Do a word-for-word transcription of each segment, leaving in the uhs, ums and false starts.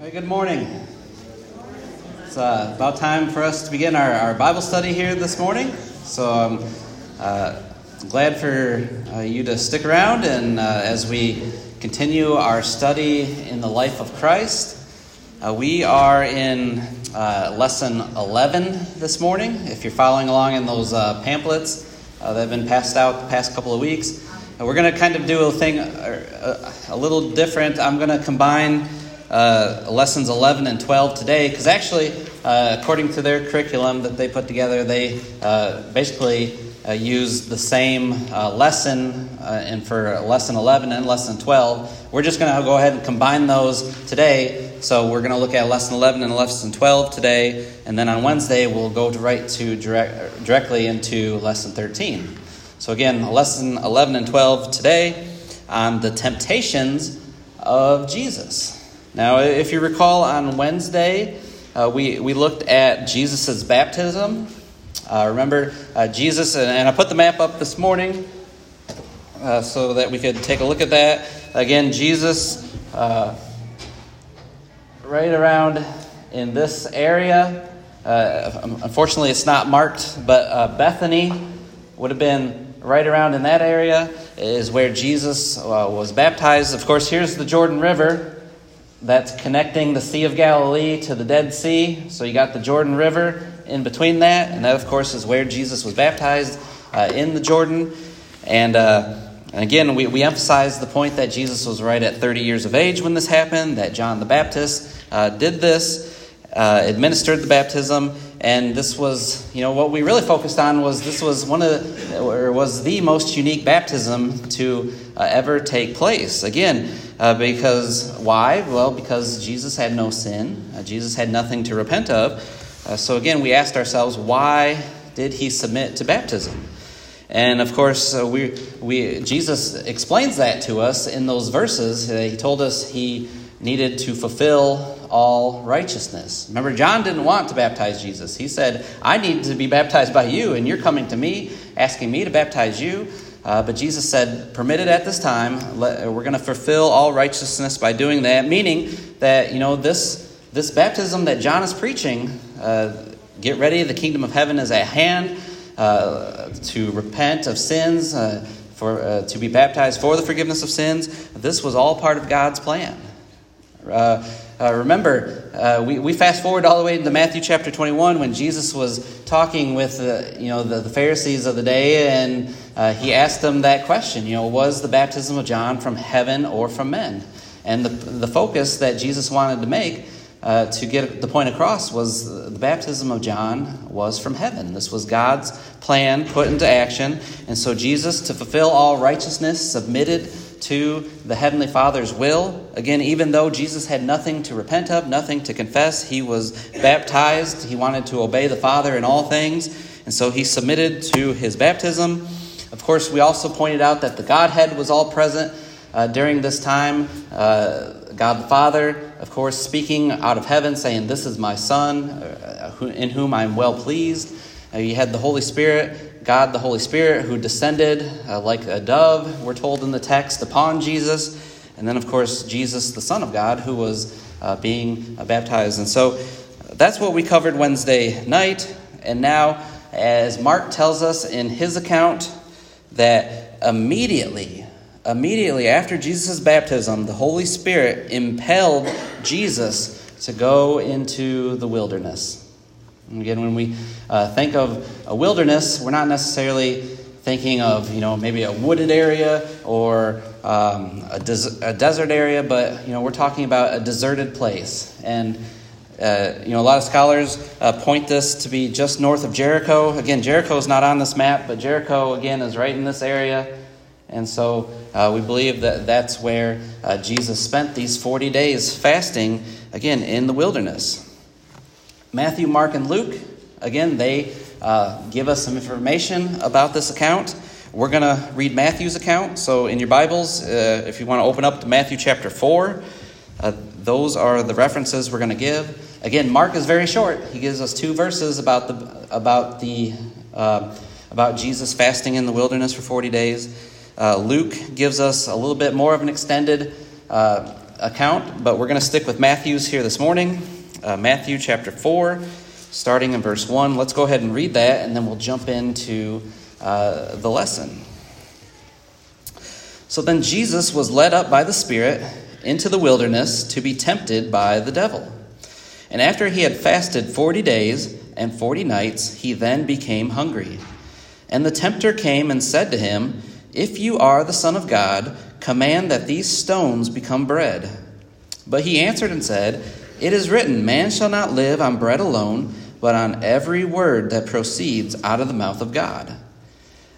Hey, good morning. It's uh, about time for us to begin our, our Bible study here this morning. So I'm um, uh, glad for uh, you to stick around and uh, as we continue our study in the life of Christ. Uh, we are in uh, lesson eleven this morning. If you're following along in those uh, pamphlets uh, that have been passed out the past couple of weeks, uh, we're going to kind of do a thing uh, a little different. I'm going to combine Uh, lessons eleven and twelve today, because actually, uh, according to their curriculum that they put together, they uh, basically uh, use the same uh, lesson, uh, and for lesson eleven and lesson twelve, we're just going to go ahead and combine those today. So we're going to look at lesson eleven and lesson twelve today, and then on Wednesday we'll go right to direct, directly into lesson thirteen. So again, lesson eleven and twelve today on the temptations of Jesus. Now, if you recall, on Wednesday, uh, we, we looked at Jesus' baptism. Uh, remember, uh, Jesus, and, and I put the map up this morning uh, so that we could take a look at that. Again, Jesus, uh, right around in this area. Uh, unfortunately, it's not marked, but uh, Bethany would have been right around in that area is where Jesus uh, was baptized. Of course, here's the Jordan River. That's connecting the Sea of Galilee to the Dead Sea. So you got the Jordan River in between that. And that, of course, is where Jesus was baptized uh, in the Jordan. And, uh, and again, we, we emphasize the point that Jesus was right at thirty years of age when this happened, that John the Baptist uh, did this, uh, administered the baptism. And this was, you know, what we really focused on was this was one of the, or was the most unique baptism to uh, ever take place. Again, uh, because why? Well, because Jesus had no sin. Uh, Jesus had nothing to repent of. Uh, so again, we asked ourselves, why did he submit to baptism? And of course, uh, we we Jesus explains that to us in those verses. Uh, he told us he needed to fulfill all righteousness. Remember, John didn't want to baptize Jesus. He said, I need to be baptized by you, and you're coming to me, asking me to baptize you. Uh, but Jesus said, permit it at this time. Let, we're going to fulfill all righteousness by doing that, meaning that, you know, this, this baptism that John is preaching, uh, get ready, the kingdom of heaven is at hand, uh, to repent of sins, uh, for uh, to be baptized for the forgiveness of sins. This was all part of God's plan. Uh, Uh, remember, uh, we, we fast forward all the way into Matthew chapter twenty-one when Jesus was talking with uh, you know the, the Pharisees of the day, and uh, he asked them that question, you know, was the baptism of John from heaven or from men? And the, the focus that Jesus wanted to make uh, to get the point across was the baptism of John was from heaven. This was God's plan put into action. And so Jesus, to fulfill all righteousness, submitted to the Heavenly Father's will. Again, even though Jesus had nothing to repent of, nothing to confess, he was baptized. He wanted to obey the Father in all things, and so he submitted to his baptism. Of course, we also pointed out that the Godhead was all present uh, during this time. Uh, God the Father, of course, speaking out of heaven, saying, "This is my Son, uh, who, in whom I am well pleased." Uh, you had the Holy Spirit, God the Holy Spirit, who descended uh, like a dove, we're told in the text, upon Jesus. And then, of course, Jesus, the Son of God, who was uh, being uh, baptized. And so that's what we covered Wednesday night. And now, as Mark tells us in his account, that immediately, immediately after Jesus' baptism, the Holy Spirit impelled Jesus to go into the wilderness. And again, when we uh, think of a wilderness, we're not necessarily thinking of, you know, maybe a wooded area or um, a, des- a desert area, but, you know, we're talking about a deserted place. And, uh, you know, a lot of scholars uh, point this to be just north of Jericho. Again, Jericho is not on this map, but Jericho, again, is right in this area. And so uh, we believe that that's where uh, Jesus spent these forty days fasting, again, in the wilderness. Matthew, Mark, and Luke, again, they uh, give us some information about this account. We're going to read Matthew's account. So in your Bibles, uh, if you want to open up to Matthew chapter four, uh, those are the references we're going to give. Again, Mark is very short. He gives us two verses about the about the uh, about Jesus fasting in the wilderness for forty days. Uh, Luke gives us a little bit more of an extended uh, account, but we're going to stick with Matthew's here this morning. Uh, Matthew chapter four, starting in verse one. Let's go ahead and read that, and then we'll jump into uh, the lesson. So then Jesus was led up by the Spirit into the wilderness to be tempted by the devil. And after he had fasted forty days and forty nights, he then became hungry. And the tempter came and said to him, "If you are the Son of God, command that these stones become bread." But he answered and said, "It is written, man shall not live on bread alone, but on every word that proceeds out of the mouth of God."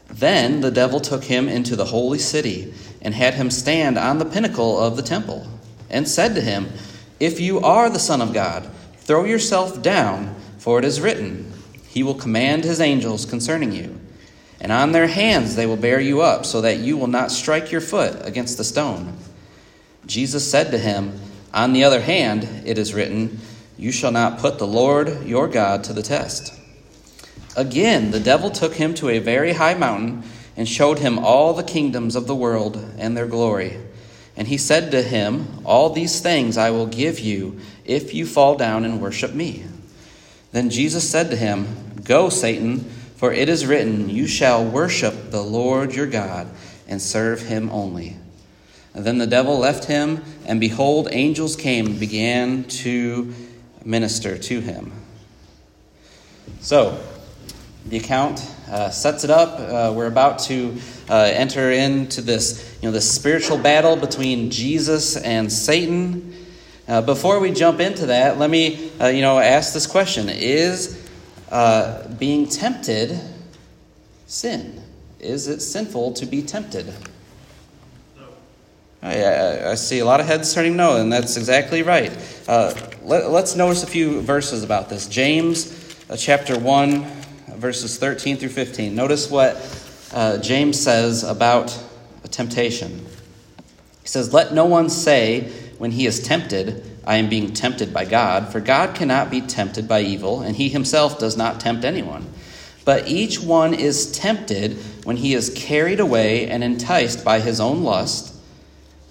Then the devil took him into the holy city and had him stand on the pinnacle of the temple and said to him, "If you are the Son of God, throw yourself down, for it is written, he will command his angels concerning you. And on their hands they will bear you up, so that you will not strike your foot against the stone." Jesus said to him, "On the other hand, it is written, you shall not put the Lord your God to the test." Again, the devil took him to a very high mountain and showed him all the kingdoms of the world and their glory. And he said to him, "All these things I will give you if you fall down and worship me." Then Jesus said to him, "Go, Satan, for it is written, you shall worship the Lord your God and serve him only." And then the devil left him, and behold, angels came and began to minister to him. So the account uh, sets it up. Uh, we're about to uh, enter into this, you know, this spiritual battle between Jesus and Satan. Uh, before we jump into that, let me, uh, you know, ask this question: Is Uh, being tempted sin? Is it sinful to be tempted? No. I, I, I see a lot of heads turning no, and that's exactly right. Uh, let, let's notice a few verses about this. James uh, chapter one, verses thirteen through fifteen. Notice what uh, James says about a temptation. He says, "Let no one say when he is tempted, I am being tempted by God, for God cannot be tempted by evil, and he himself does not tempt anyone. But each one is tempted when he is carried away and enticed by his own lust.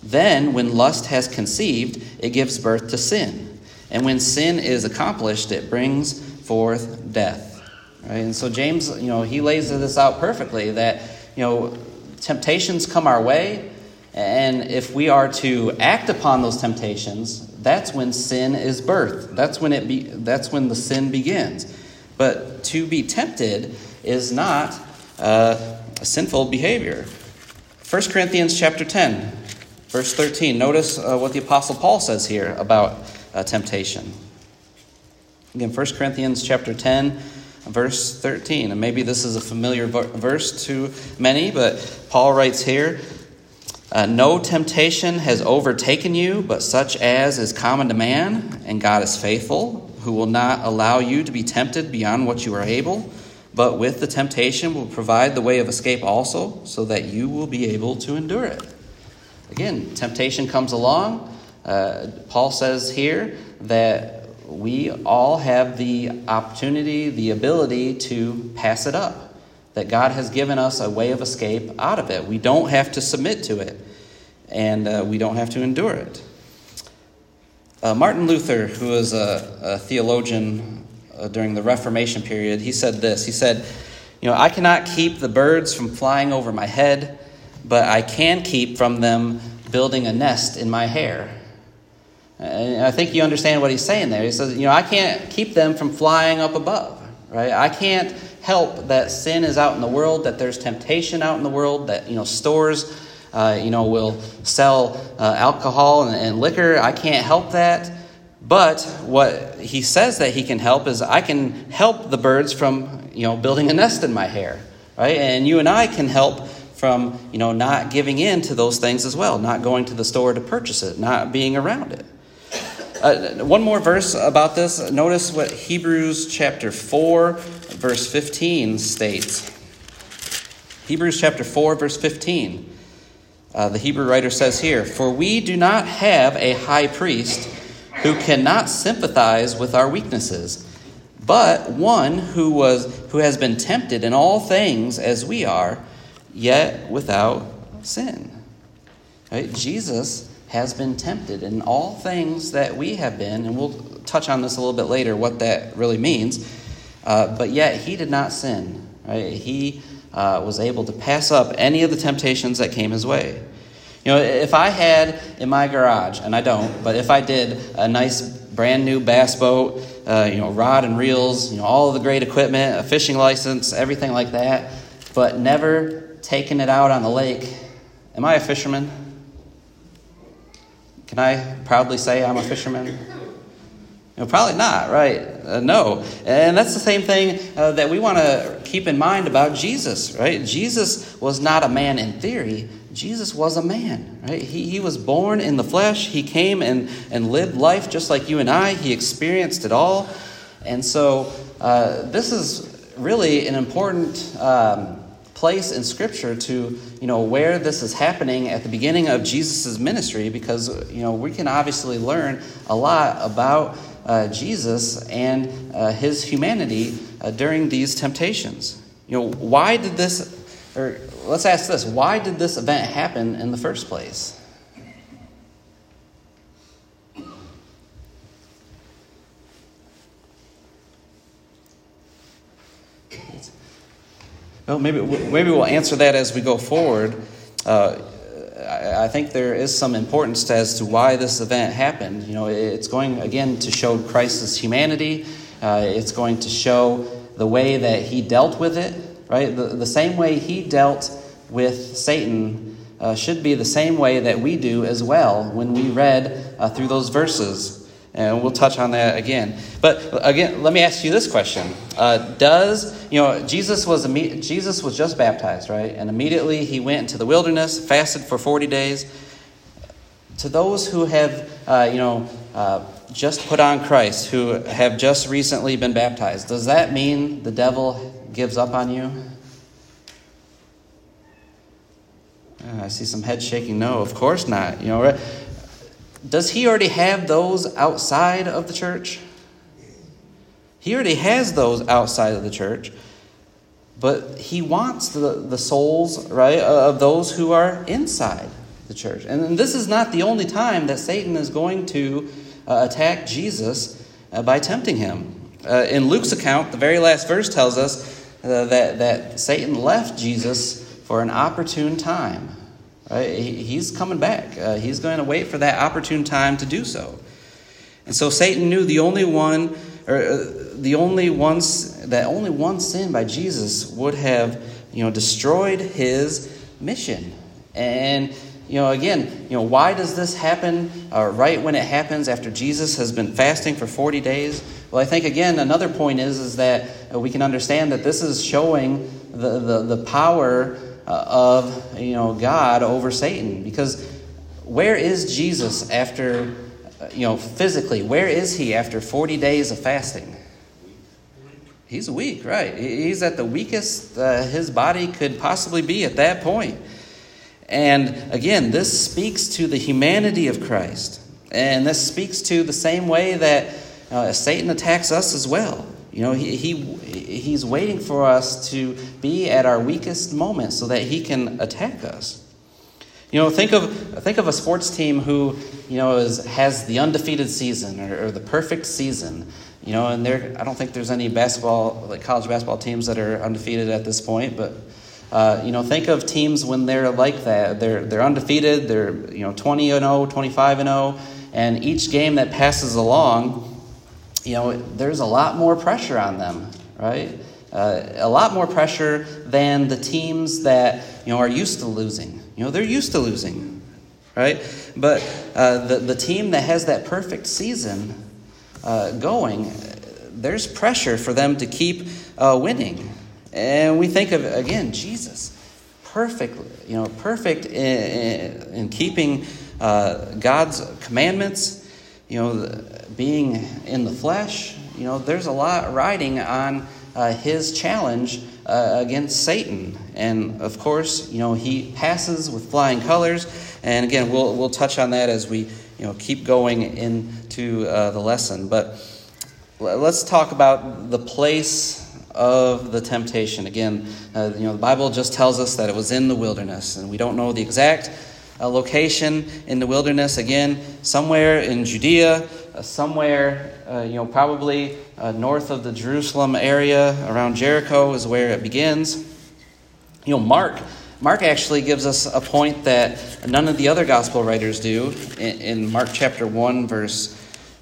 Then, when lust has conceived, it gives birth to sin. And when sin is accomplished, it brings forth death." Right? And so James, you know, he lays this out perfectly, that, you know, temptations come our way, and if we are to act upon those temptations, that's when sin is birthed. That's when it be. That's when the sin begins. But to be tempted is not uh, a sinful behavior. First Corinthians chapter ten, verse thirteen. Notice uh, what the Apostle Paul says here about uh, temptation. Again, First Corinthians chapter ten, verse thirteen. And maybe this is a familiar verse to many, but Paul writes here, Uh, "No temptation has overtaken you, but such as is common to man, and God is faithful, who will not allow you to be tempted beyond what you are able, but with the temptation will provide the way of escape also, so that you will be able to endure it." Again, temptation comes along. Uh, Paul says here that we all have the opportunity, the ability to pass it up, that God has given us a way of escape out of it. We don't have to submit to it, and uh, we don't have to endure it. Uh, Martin Luther, who was a, a theologian uh, during the Reformation period, he said this. He said, you know, "I cannot keep the birds from flying over my head, but I can keep from them building a nest in my hair." And I think you understand what he's saying there. He says, you know, I can't keep them from flying up above, right? I can't help that sin is out in the world, that there's temptation out in the world, that, you know, stores, uh, you know, will sell uh, alcohol and, and liquor. I can't help that. But what he says that he can help is, I can help the birds from, you know, building a nest in my hair, right? And you and I can help from, you know, not giving in to those things as well, not going to the store to purchase it, not being around it. Uh, one more verse about this. Notice what Hebrews chapter four, verse fifteen states. Hebrews chapter four, verse fifteen. Uh, the Hebrew writer says here, "For we do not have a high priest who cannot sympathize with our weaknesses, but one who was who has been tempted in all things as we are, yet without sin." Right? Jesus has been tempted in all things that we have been, and we'll touch on this a little bit later, what that really means. Uh, but yet he did not sin. Right? He uh, was able to pass up any of the temptations that came his way. You know, if I had in my garage, and I don't, but if I did, a nice brand new bass boat, uh, you know, rod and reels, you know, all of the great equipment, a fishing license, everything like that, but never taking it out on the lake, am I a fisherman? Can I proudly say I'm a fisherman? You know, probably not, right? Uh, no. And that's the same thing uh, that we want to keep in mind about Jesus, right? Jesus was not a man in theory. Jesus was a man, right? He, he was born in the flesh. He came and, and lived life just like you and I. He experienced it all. And so uh, this is really an important um, place in Scripture to, you know, where this is happening at the beginning of Jesus' ministry, because, you know, we can obviously learn a lot about uh, Jesus and uh, his humanity uh, during these temptations. You know, why did this... or let's ask this, why did this event happen in the first place? No, maybe maybe we'll answer that as we go forward. Uh, I, I think there is some importance as to why this event happened. You know, it's going, again, to show Christ's humanity. Uh, it's going to show the way that he dealt with it. Right, the, the same way he dealt with Satan uh, should be the same way that we do as well when we read uh, through those verses. And we'll touch on that again. But again, let me ask you this question. Uh, does, you know, Jesus was imme- Jesus was just baptized, right? And immediately he went into the wilderness, fasted for forty days. To those who have, uh, you know, uh, just put on Christ, who have just recently been baptized, does that mean the devil gives up on you? Oh, I see some head shaking. No, of course not. You know, right? Does he already have those outside of the church? He already has those outside of the church, but he wants the, the souls, right, of those who are inside the church. And this is not the only time that Satan is going to uh, attack Jesus uh, by tempting him. Uh, in Luke's account, the very last verse tells us Uh, that, that Satan left Jesus for an opportune time. Right? He, he's coming back. Uh, he's going to wait for that opportune time to do so. And so Satan knew the only one, or uh, the only ones, that only one sin by Jesus would have, you know, destroyed his mission. And you know, again, you know, why does this happen uh, right when it happens after Jesus has been fasting for forty days? Well, I think, again, another point is, is that we can understand that this is showing the, the, the power of, you know, God over Satan. Because where is Jesus after, you know, physically? Where is he after forty days of fasting? He's weak, right? He's at the weakest uh, his body could possibly be at that point. And again, this speaks to the humanity of Christ. And this speaks to the same way that Uh, Satan attacks us as well. You know, he, he he's waiting for us to be at our weakest moment so that he can attack us. You know, think of think of a sports team who, you know, is, has the undefeated season or, or the perfect season. You know, and there I don't think there's any basketball, like college basketball teams that are undefeated at this point. But uh, you know, think of teams when they're like that. They're they're undefeated. They're, you know, twenty and oh, twenty-five and oh, and each game that passes along, you know, there's a lot more pressure on them, right? Uh, a lot more pressure than the teams that, you know, are used to losing. You know, they're used to losing, right? But uh, the, the team that has that perfect season uh, going, there's pressure for them to keep uh, winning. And we think of, again, Jesus, perfect, you know, perfect in, in, in keeping uh, God's commandments, you know, the, being in the flesh. You know, there's a lot riding on uh, his challenge uh, against Satan. And of course, you know, he passes with flying colors. And again, we'll we'll touch on that as we, you know, keep going into uh, the lesson. But let's talk about the place of the temptation. Again, uh, you know, the Bible just tells us that it was in the wilderness, and we don't know the exact a location in the wilderness, again, somewhere in Judea, uh, somewhere, uh, you know, probably uh, north of the Jerusalem area, around Jericho is where it begins. You know, Mark, Mark actually gives us a point that none of the other gospel writers do. In, in Mark chapter one, verse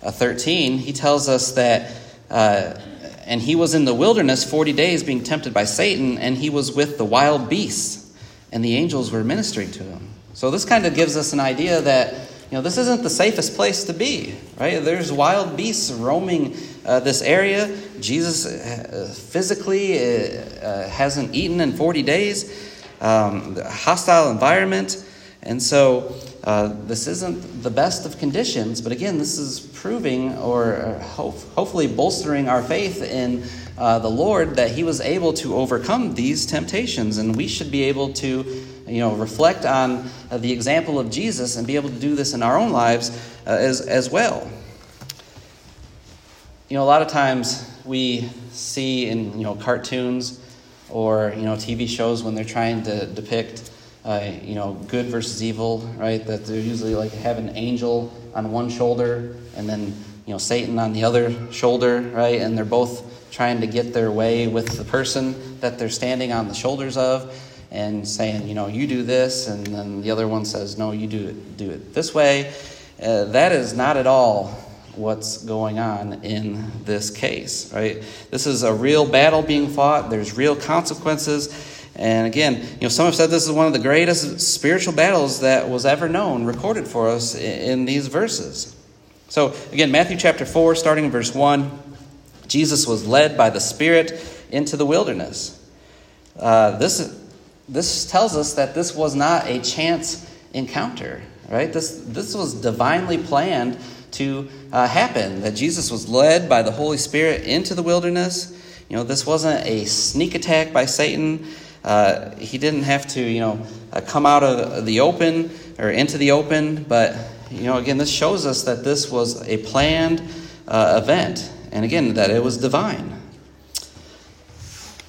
uh, thirteen, he tells us that, uh, and he was in the wilderness forty days being tempted by Satan, and he was with the wild beasts, and the angels were ministering to him. So this kind of gives us an idea that, you know, this isn't the safest place to be, right? There's wild beasts roaming uh, this area. Jesus uh, physically uh, hasn't eaten in forty days, um, hostile environment. And so uh, this isn't the best of conditions. But again, this is proving or hope, hopefully bolstering our faith in uh, the Lord, that he was able to overcome these temptations. And we should be able to, you know, reflect on uh, the example of Jesus and be able to do this in our own lives uh, as as well. You know, a lot of times we see in, you know, cartoons or, you know, T V shows when they're trying to depict, uh, you know, good versus evil, right? That they're usually like have an angel on one shoulder and then, you know, Satan on the other shoulder, right? And they're both trying to get their way with the person that they're standing on the shoulders of, and saying, you know, you do this, and then the other one says, no, you do it, do it this way. Uh, that is not at all what's going on in this case, right? This is a real battle being fought. There's real consequences. And again, you know, some have said this is one of the greatest spiritual battles that was ever known, recorded for us in these verses. So again, Matthew chapter four, starting in verse one, Jesus was led by the Spirit into the wilderness. Uh, this is... This tells us that this was not a chance encounter, right? This this was divinely planned to uh, happen, that Jesus was led by the Holy Spirit into the wilderness. You know, this wasn't a sneak attack by Satan. Uh, he didn't have to, you know, uh, come out of the open or into the open. But, you know, again, this shows us that this was a planned uh, event. And again, that it was divine.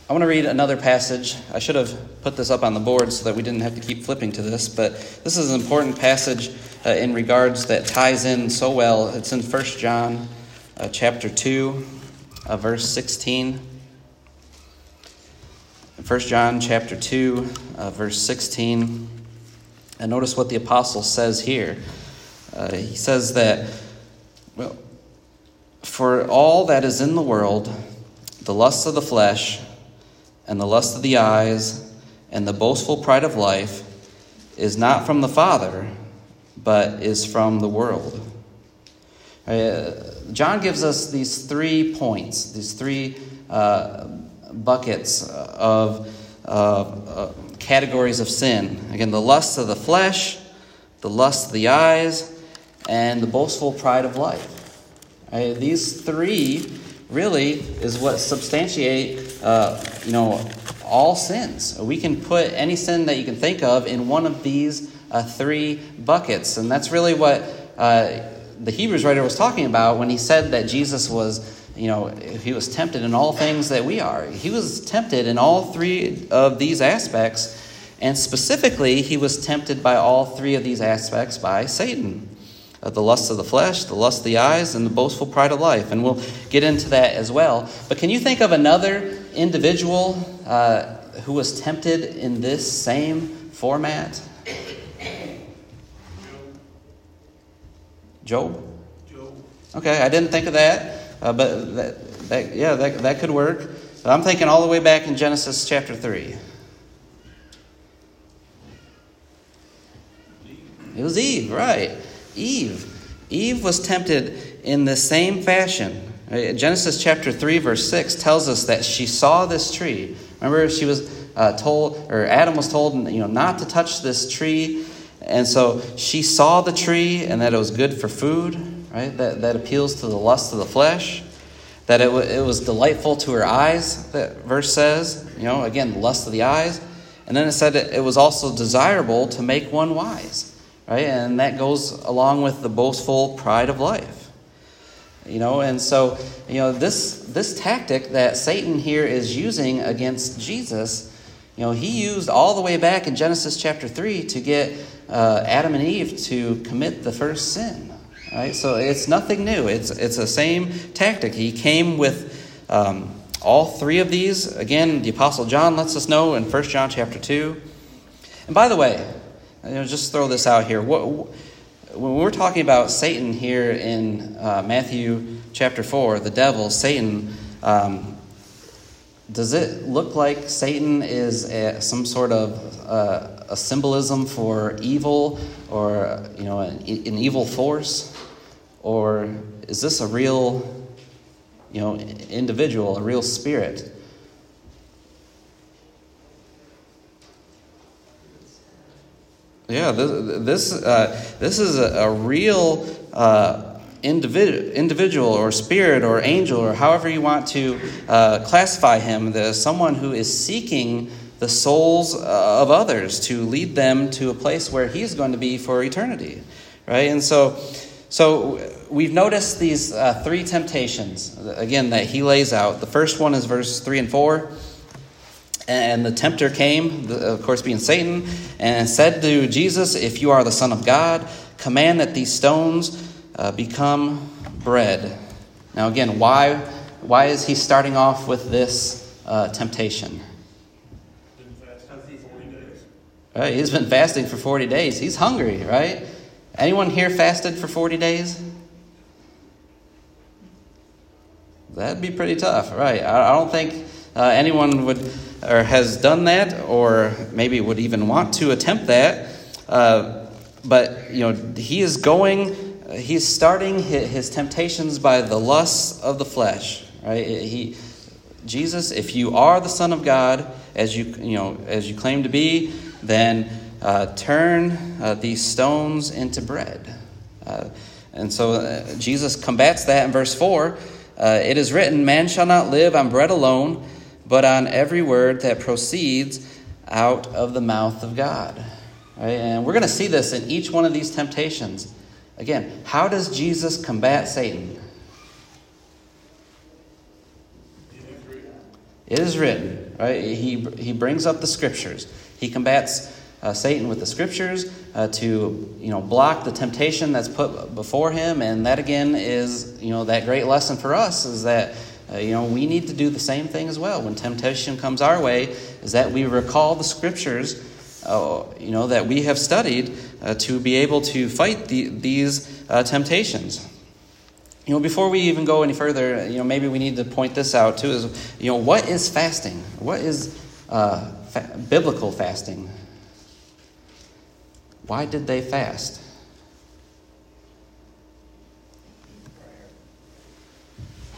I want to read another passage. I should have put this up on the board so that we didn't have to keep flipping to this, but this is an important passage uh, in regards that ties in so well. It's in First John uh, chapter two, uh, verse sixteen. First John chapter two, uh, verse sixteen. And notice what the apostle says here. Uh, he says that, well, for all that is in the world, the lusts of the flesh, and the lust of the eyes, and the boastful pride of life, is not from the Father, but is from the world. Uh, John gives us these three points, these three uh, buckets of uh, uh, categories of sin. Again, the lust of the flesh, the lust of the eyes, and the boastful pride of life. Uh, these three really is what substantiate, uh, you know, all sins. We can put any sin that you can think of in one of these uh, three buckets. And that's really what uh, the Hebrews writer was talking about when he said that Jesus was, you know, he was tempted in all things that we are. He was tempted in all three of these aspects. And specifically, he was tempted by all three of these aspects by Satan. The lust of the flesh, the lust of the eyes, and the boastful pride of life. And we'll get into that as well. But can you think of another individual uh, who was tempted in this same format? Job? Job. Okay, I didn't think of that. Uh, but that, that, yeah, that, that could work. But I'm thinking all the way back in Genesis chapter three. It was Eve, right. Eve. Eve was tempted in the same fashion. Genesis chapter three, verse six tells us that she saw this tree. Remember, she was uh, told, or Adam was told, you know, not to touch this tree. And so she saw the tree and that it was good for food, right? That that appeals to the lust of the flesh. That it, w- it was delightful to her eyes, that verse says. You know, again, lust of the eyes. And then it said it, it was also desirable to make one wise. Right, and that goes along with the boastful pride of life, you know. And so, you know, this this tactic that Satan here is using against Jesus, you know, he used all the way back in Genesis chapter three to get uh, Adam and Eve to commit the first sin. Right? So it's nothing new. It's it's the same tactic. He came with um, all three of these. Again, the Apostle John lets us know in First John chapter two. And by the way, I'll just throw this out here. What, when we're talking about Satan here in uh, Matthew chapter four, the devil, Satan, um, does it look like Satan is a, some sort of uh, a symbolism for evil, or you know, an, an evil force? Or is this a real, you know, individual, a real spirit? Yeah, this this, uh, this is a, a real uh, individ, individual or spirit or angel or however you want to uh, classify him. There's someone who is seeking the souls of others to lead them to a place where he's going to be for eternity, right? And so, so we've noticed these uh, three temptations again that he lays out. The first one is verse three and four. And the tempter came, of course being Satan, and said to Jesus, "If you are the Son of God, command that these stones uh, become bread." Now again, why why is he starting off with this uh, temptation? Right, he's been fasting for forty days. He's hungry, right? Anyone here fasted for forty days? That'd be pretty tough, right? I, I don't think uh, anyone would... or has done that, or maybe would even want to attempt that. Uh, but, you know, he is going, he's starting his, his temptations by the lusts of the flesh, right? He, Jesus, if you are the Son of God, as you, you know, as you claim to be, then uh, turn uh, these stones into bread. Uh, and so uh, Jesus combats that in verse four. Uh, it is written, "Man shall not live on bread alone, but on every word that proceeds out of the mouth of God." Right? And we're going to see this in each one of these temptations. Again, how does Jesus combat Satan? It is written, right? He he brings up the scriptures. He combats uh, Satan with the scriptures uh, to you know block the temptation that's put before him. And that again is you know that great lesson for us is that. Uh, you know, we need to do the same thing as well. When temptation comes our way, is that we recall the scriptures, uh, you know, that we have studied uh, to be able to fight the, these uh, temptations. You know, before we even go any further, you know, maybe we need to point this out too. Is you know, what is fasting? What is uh, fa- biblical fasting? Why did they fast?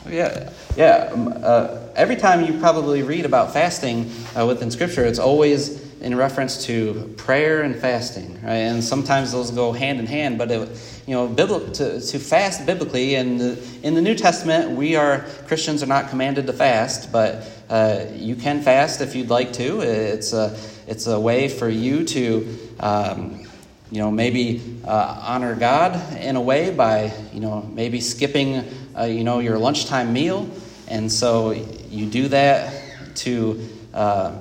Yeah, yeah. Uh, every time you probably read about fasting uh, within Scripture, it's always in reference to prayer and fasting, right? And sometimes those go hand in hand. But it, you know, bibl- to, to fast biblically, and in, in the New Testament, we are Christians are not commanded to fast, but uh, you can fast if you'd like to. It's a it's a way for you to, um, you know, maybe uh, honor God in a way by you know maybe skipping. Uh, you know, your lunchtime meal. And so you do that to, uh,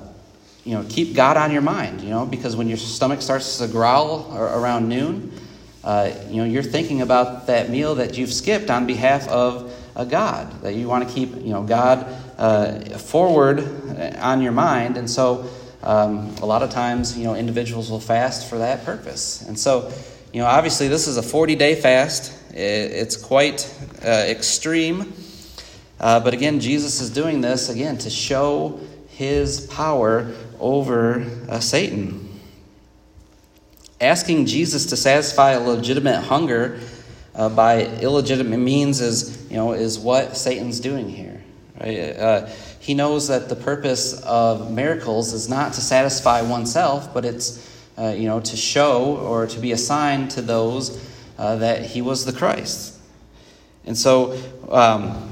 you know, keep God on your mind, you know, because when your stomach starts to growl around noon, uh, you know, you're thinking about that meal that you've skipped on behalf of a God, that you want to keep, you know, God uh, forward on your mind. And so um, a lot of times, you know, individuals will fast for that purpose. And so, you know, obviously this is a forty-day fast. It's quite uh, extreme. Uh, but again, Jesus is doing this, again, to show his power over uh, Satan. Asking Jesus to satisfy a legitimate hunger uh, by illegitimate means is, you know, is what Satan's doing here. Right? Uh, he knows that the purpose of miracles is not to satisfy oneself, but it's, uh, you know, to show or to be a sign to those Uh, that he was the Christ. And so, um,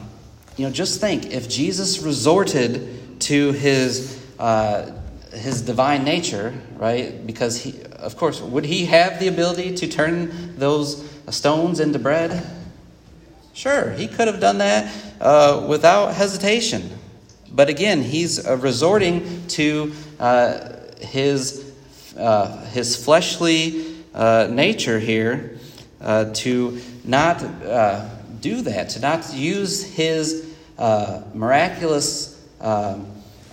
you know, just think, if Jesus resorted to his uh, his divine nature, right? Because, he, of course, would he have the ability to turn those stones into bread? Sure, he could have done that uh, without hesitation. But again, he's uh, resorting to uh, his, uh, his fleshly uh, nature here uh, to not uh, do that, to not use his uh, miraculous uh,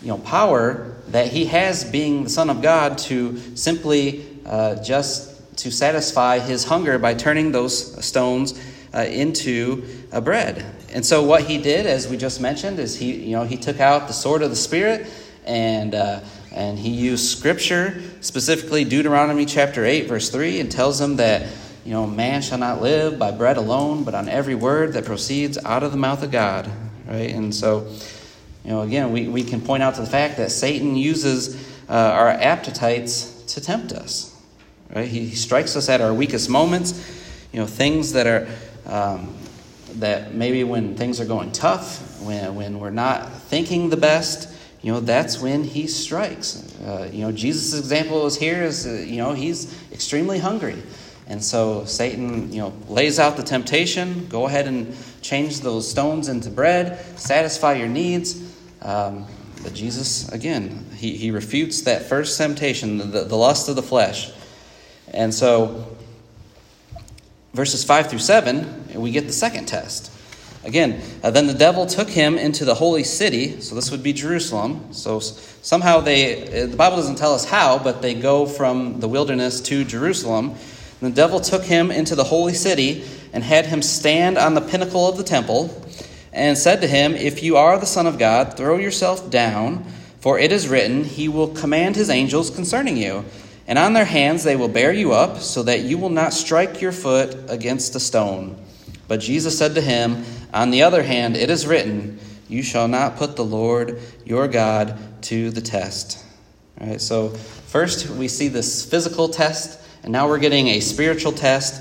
you know, power that he has being the Son of God to simply uh, just to satisfy his hunger by turning those stones uh, into uh, bread. And so what he did, as we just mentioned, is he you know he took out the sword of the Spirit, and uh, and he used Scripture, specifically Deuteronomy chapter eight, verse three, and tells them that you know man shall not live by bread alone, but on every word that proceeds out of the mouth of God. Right, and so you know again we, we can point out to the fact that Satan uses uh, our appetites to tempt us. Right, he, he strikes us at our weakest moments. You know things that are. Um, That maybe when things are going tough, when when we're not thinking the best, you know, that's when he strikes. Uh, you know, Jesus' example is here is, uh, you know, he's extremely hungry. And so Satan, you know, lays out the temptation. Go ahead and change those stones into bread. Satisfy your needs. Um, but Jesus, again, he, he refutes that first temptation, the, the lust of the flesh. And so verses five through seven, we get the second test. Again, uh, then the devil took him into the holy city. So this would be Jerusalem. So somehow they, the Bible doesn't tell us how, but they go from the wilderness to Jerusalem. And the devil took him into the holy city and had him stand on the pinnacle of the temple and said to him, "If you are the Son of God, throw yourself down, for it is written, he will command his angels concerning you. And on their hands they will bear you up, so that you will not strike your foot against a stone." But Jesus said to him, "On the other hand, it is written, you shall not put the Lord your God to the test." All right, so first we see this physical test, and now we're getting a spiritual test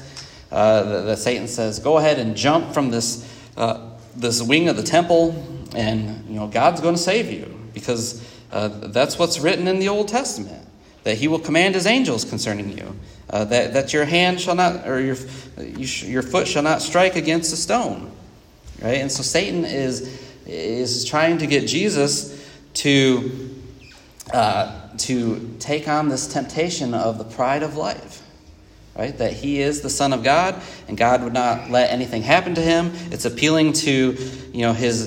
uh, that, that Satan says, go ahead and jump from this uh, this wing of the temple, and you know God's going to save you, because uh, that's what's written in the Old Testament. That he will command his angels concerning you, uh, that that your hand shall not, or your you sh- your foot shall not strike against a stone, right? And so Satan is is trying to get Jesus to uh, to take on this temptation of the pride of life, right? That he is the Son of God, and God would not let anything happen to him. It's appealing to you know his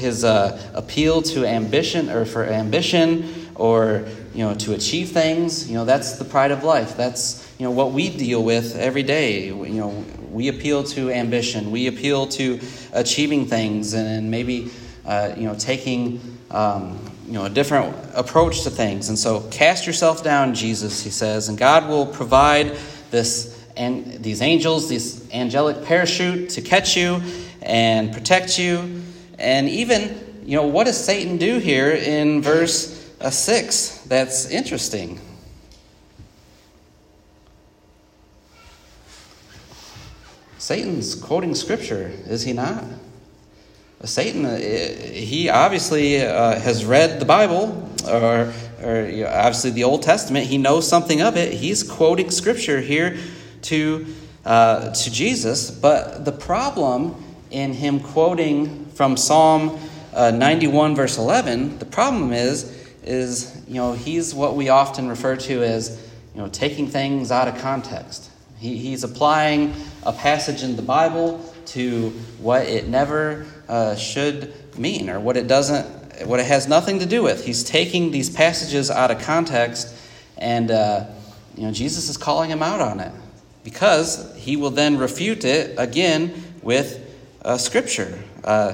his uh, appeal to ambition or for ambition. Or, you know, to achieve things, you know, that's the pride of life. That's, you know, what we deal with every day. You know, we appeal to ambition. We appeal to achieving things and maybe, uh, you know, taking, um, you know, a different approach to things. And so cast yourself down, Jesus, he says, and God will provide this and these angels, this angelic parachute to catch you and protect you. And even, you know, what does Satan do here in verse A six, that's interesting. Satan's quoting Scripture, is he not? Satan, he obviously uh, has read the Bible, or, or you know, obviously the Old Testament. He knows something of it. He's quoting Scripture here to uh, to Jesus. But the problem in him quoting from Psalm uh, ninety-one, verse eleven, the problem is, is, you know, he's what we often refer to as, you know, taking things out of context. He, he's applying a passage in the Bible to what it never uh, should mean, or what it doesn't, what it has nothing to do with. He's taking these passages out of context, and, uh, you know, Jesus is calling him out on it, because he will then refute it again with uh, Scripture. Uh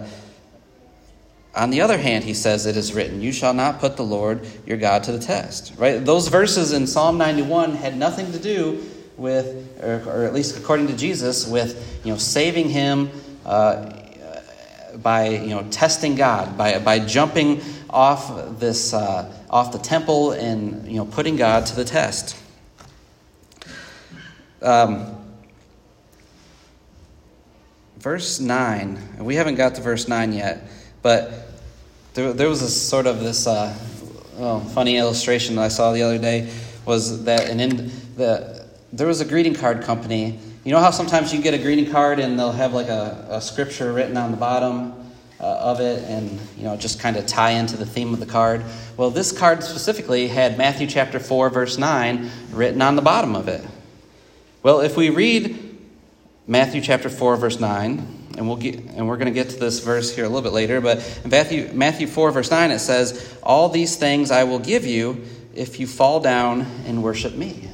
On the other hand, he says, it is written, you shall not put the Lord your God to the test. Right? Those verses in Psalm ninety-one had nothing to do with, or, or at least according to Jesus, with you know saving him uh, by you know testing God, by by jumping off this uh, off the temple and you know putting God to the test. Um. Verse nine. We haven't got to verse nine yet. But there, there was a sort of this uh, oh, funny illustration that I saw the other day, was that an in, the there was a greeting card company. You know how sometimes you get a greeting card and they'll have like a, a scripture written on the bottom uh, of it, and you know just kind of tie into the theme of the card. Well, this card specifically had Matthew chapter four verse nine written on the bottom of it. Well, if we read Matthew chapter four, verse nine, and we'll get, and we're going to get to this verse here a little bit later, but in Matthew, Matthew four, verse nine, it says, "All these things I will give you if you fall down and worship me."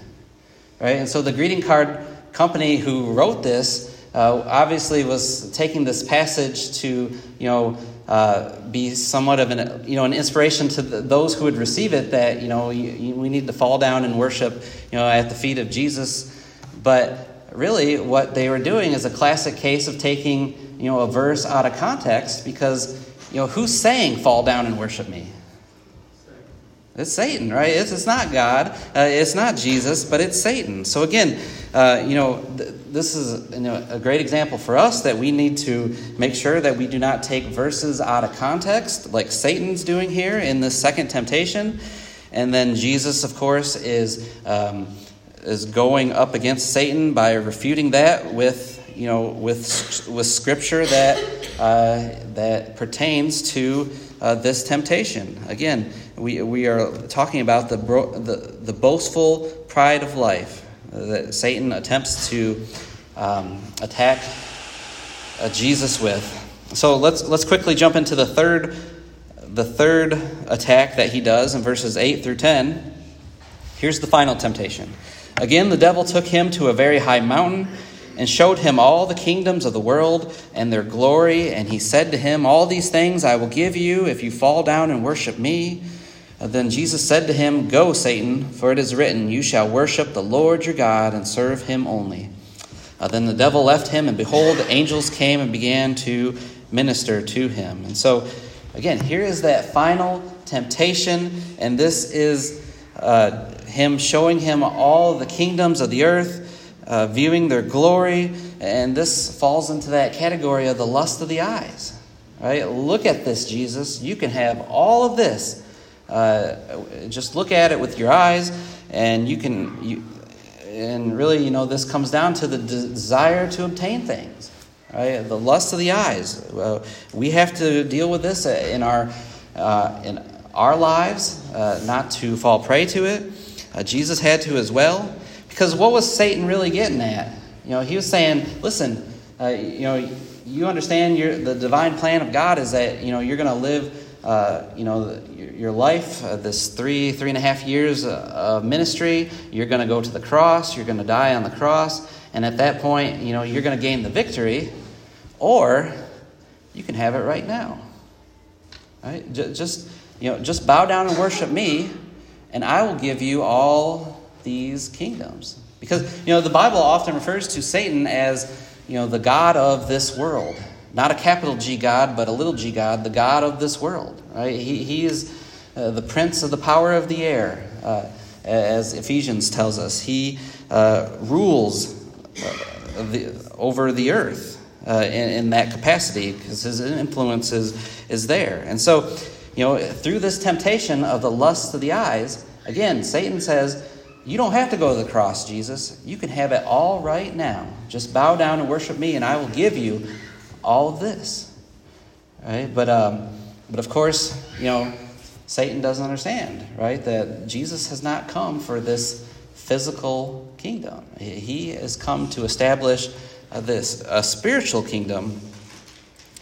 Right? And so the greeting card company who wrote this uh, obviously was taking this passage to, you know, Uh, be somewhat of an, you know, an inspiration to the, those who would receive it, that, you know, you, you, we need to fall down and worship, you know, at the feet of Jesus. But really what they were doing is a classic case of taking, you know, a verse out of context, because, you know, who's saying fall down and worship me? It's Satan, right? It's, it's not God. Uh, it's not Jesus, but it's Satan. So again, uh, you know, th- this is you know, a great example for us that we need to make sure that we do not take verses out of context like Satan's doing here in the second temptation. And then Jesus, of course, is um, is going up against Satan by refuting that with, you know, with with scripture that uh, that pertains to uh, this temptation. Again, we we are talking about the bro- the the boastful pride of life, that Satan attempts to um, attack uh, Jesus with. So let's let's quickly jump into the third the third attack that he does in verses eight through ten. Here's the final temptation. Again, the devil took him to a very high mountain and showed him all the kingdoms of the world and their glory. And he said to him, "All these things I will give you if you fall down and worship me." Then Jesus said to him, "Go, Satan, for it is written, you shall worship the Lord your God and serve him only." Uh, then the devil left him, and behold, angels came and began to minister to him. And so, again, here is that final temptation, and this is uh, him showing him all the kingdoms of the earth, uh, viewing their glory, and this falls into that category of the lust of the eyes. Right? Look at this, Jesus. You can have all of this. Uh, just look at it with your eyes, and you can, you, and really, you know, this comes down to the desire to obtain things, right? The lust of the eyes. Uh, we have to deal with this in our uh, in our lives, uh, not to fall prey to it. Uh, Jesus had to as well, because what was Satan really getting at? You know, he was saying, "Listen, uh, you know, you understand your, the divine plan of God is that, you know, you're going to live." Uh, you know, your life, uh, this three, three and a half years uh, of ministry, you're going to go to the cross, you're going to die on the cross, and at that point, you know, you're going to gain the victory, or you can have it right now. Right? J- just, you know, just bow down and worship me, and I will give you all these kingdoms. Because, you know, the Bible often refers to Satan as, you know, the god of this world. Not a capital G God, but a little g God, the God of this world. Right? He, he is uh, the prince of the power of the air, uh, as Ephesians tells us. He uh, rules uh, the, over the earth uh, in, in that capacity, because his influence is, is there. And so, you know, through this temptation of the lust of the eyes, again, Satan says, "You don't have to go to the cross, Jesus. You can have it all right now. Just bow down and worship me, and I will give you all of this." Right? But um, but of course, you know, Satan doesn't understand, right, that Jesus has not come for this physical kingdom. He has come to establish uh, this a spiritual kingdom.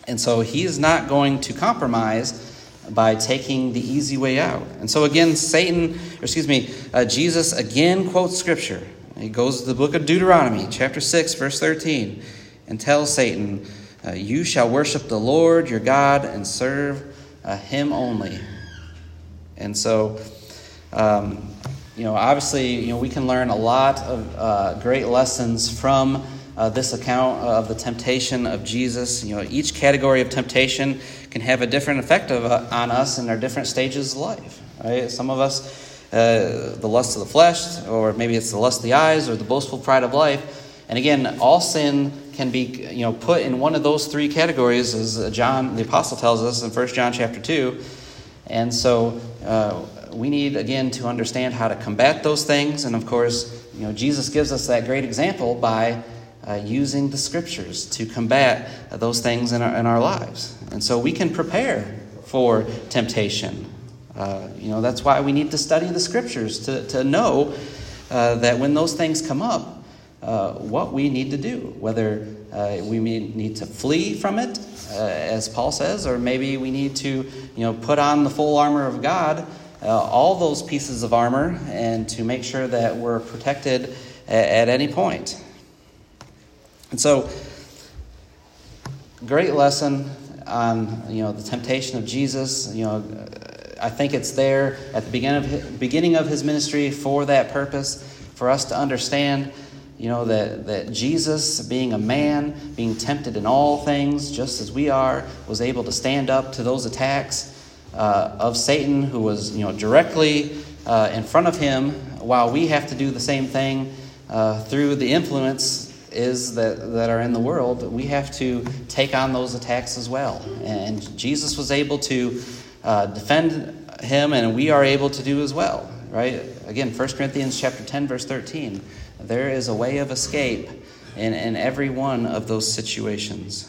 And so he is not going to compromise by taking the easy way out. And so again, Satan, or excuse me, uh, Jesus again quotes scripture. He goes to the book of Deuteronomy, chapter six, verse thirteen, and tells Satan, Uh, "You shall worship the Lord your God and serve uh, him only." And so, um, you know, obviously, you know, we can learn a lot of uh, great lessons from uh, this account of the temptation of Jesus. You know, each category of temptation can have a different effect of, uh, on us in our different stages of life. Right? Some of us, uh, the lust of the flesh, or maybe it's the lust of the eyes, or the boastful pride of life. And again, all sin can be, you know, put in one of those three categories, as John the Apostle tells us in First John chapter two. And so uh, we need, again, to understand how to combat those things. And, of course, you know, Jesus gives us that great example by uh, using the scriptures to combat those things in our, in our lives. And so we can prepare for temptation. Uh, you know, that's why we need to study the scriptures, to, to know uh, that when those things come up, uh, what we need to do, whether uh, we may need to flee from it, uh, as Paul says, or maybe we need to, you know, put on the full armor of God, uh, all those pieces of armor, and to make sure that we're protected at, at any point. And so, great lesson on, you know, the temptation of Jesus. You know, I think it's there at the beginning of his, beginning of his ministry for that purpose, for us to understand, you know, that, that Jesus, being a man, being tempted in all things, just as we are, was able to stand up to those attacks uh, of Satan, who was, you know, directly uh, in front of him, while we have to do the same thing uh, through the influence is that, that are in the world. We have to take on those attacks as well. And Jesus was able to Uh, defend him, and we are able to do as well, right? Again, First Corinthians chapter ten, verse thirteen. There is a way of escape in, in every one of those situations.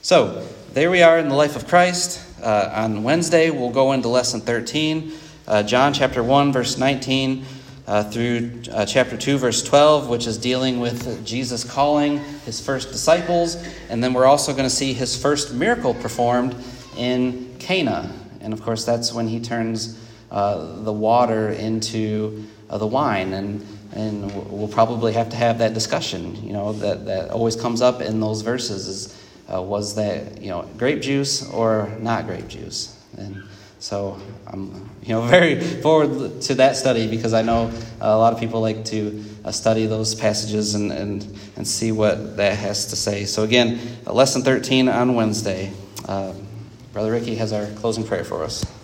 So, there we are in the life of Christ. Uh, on Wednesday, we'll go into lesson thirteen, uh, John chapter one, verse nineteen, uh, through uh, chapter two, verse twelve, which is dealing with Jesus calling his first disciples. And then we're also going to see his first miracle performed in Cana. And of course, that's when he turns uh, the water into uh, the wine. And and we'll probably have to have that discussion, you know, that, that always comes up in those verses is, uh, was that, you know, grape juice or not grape juice? And so I'm, you know, very forward to that study, because I know a lot of people like to uh, study those passages and, and, and see what that has to say. So again, lesson thirteen on Wednesday. Um, Brother Ricky has our closing prayer for us.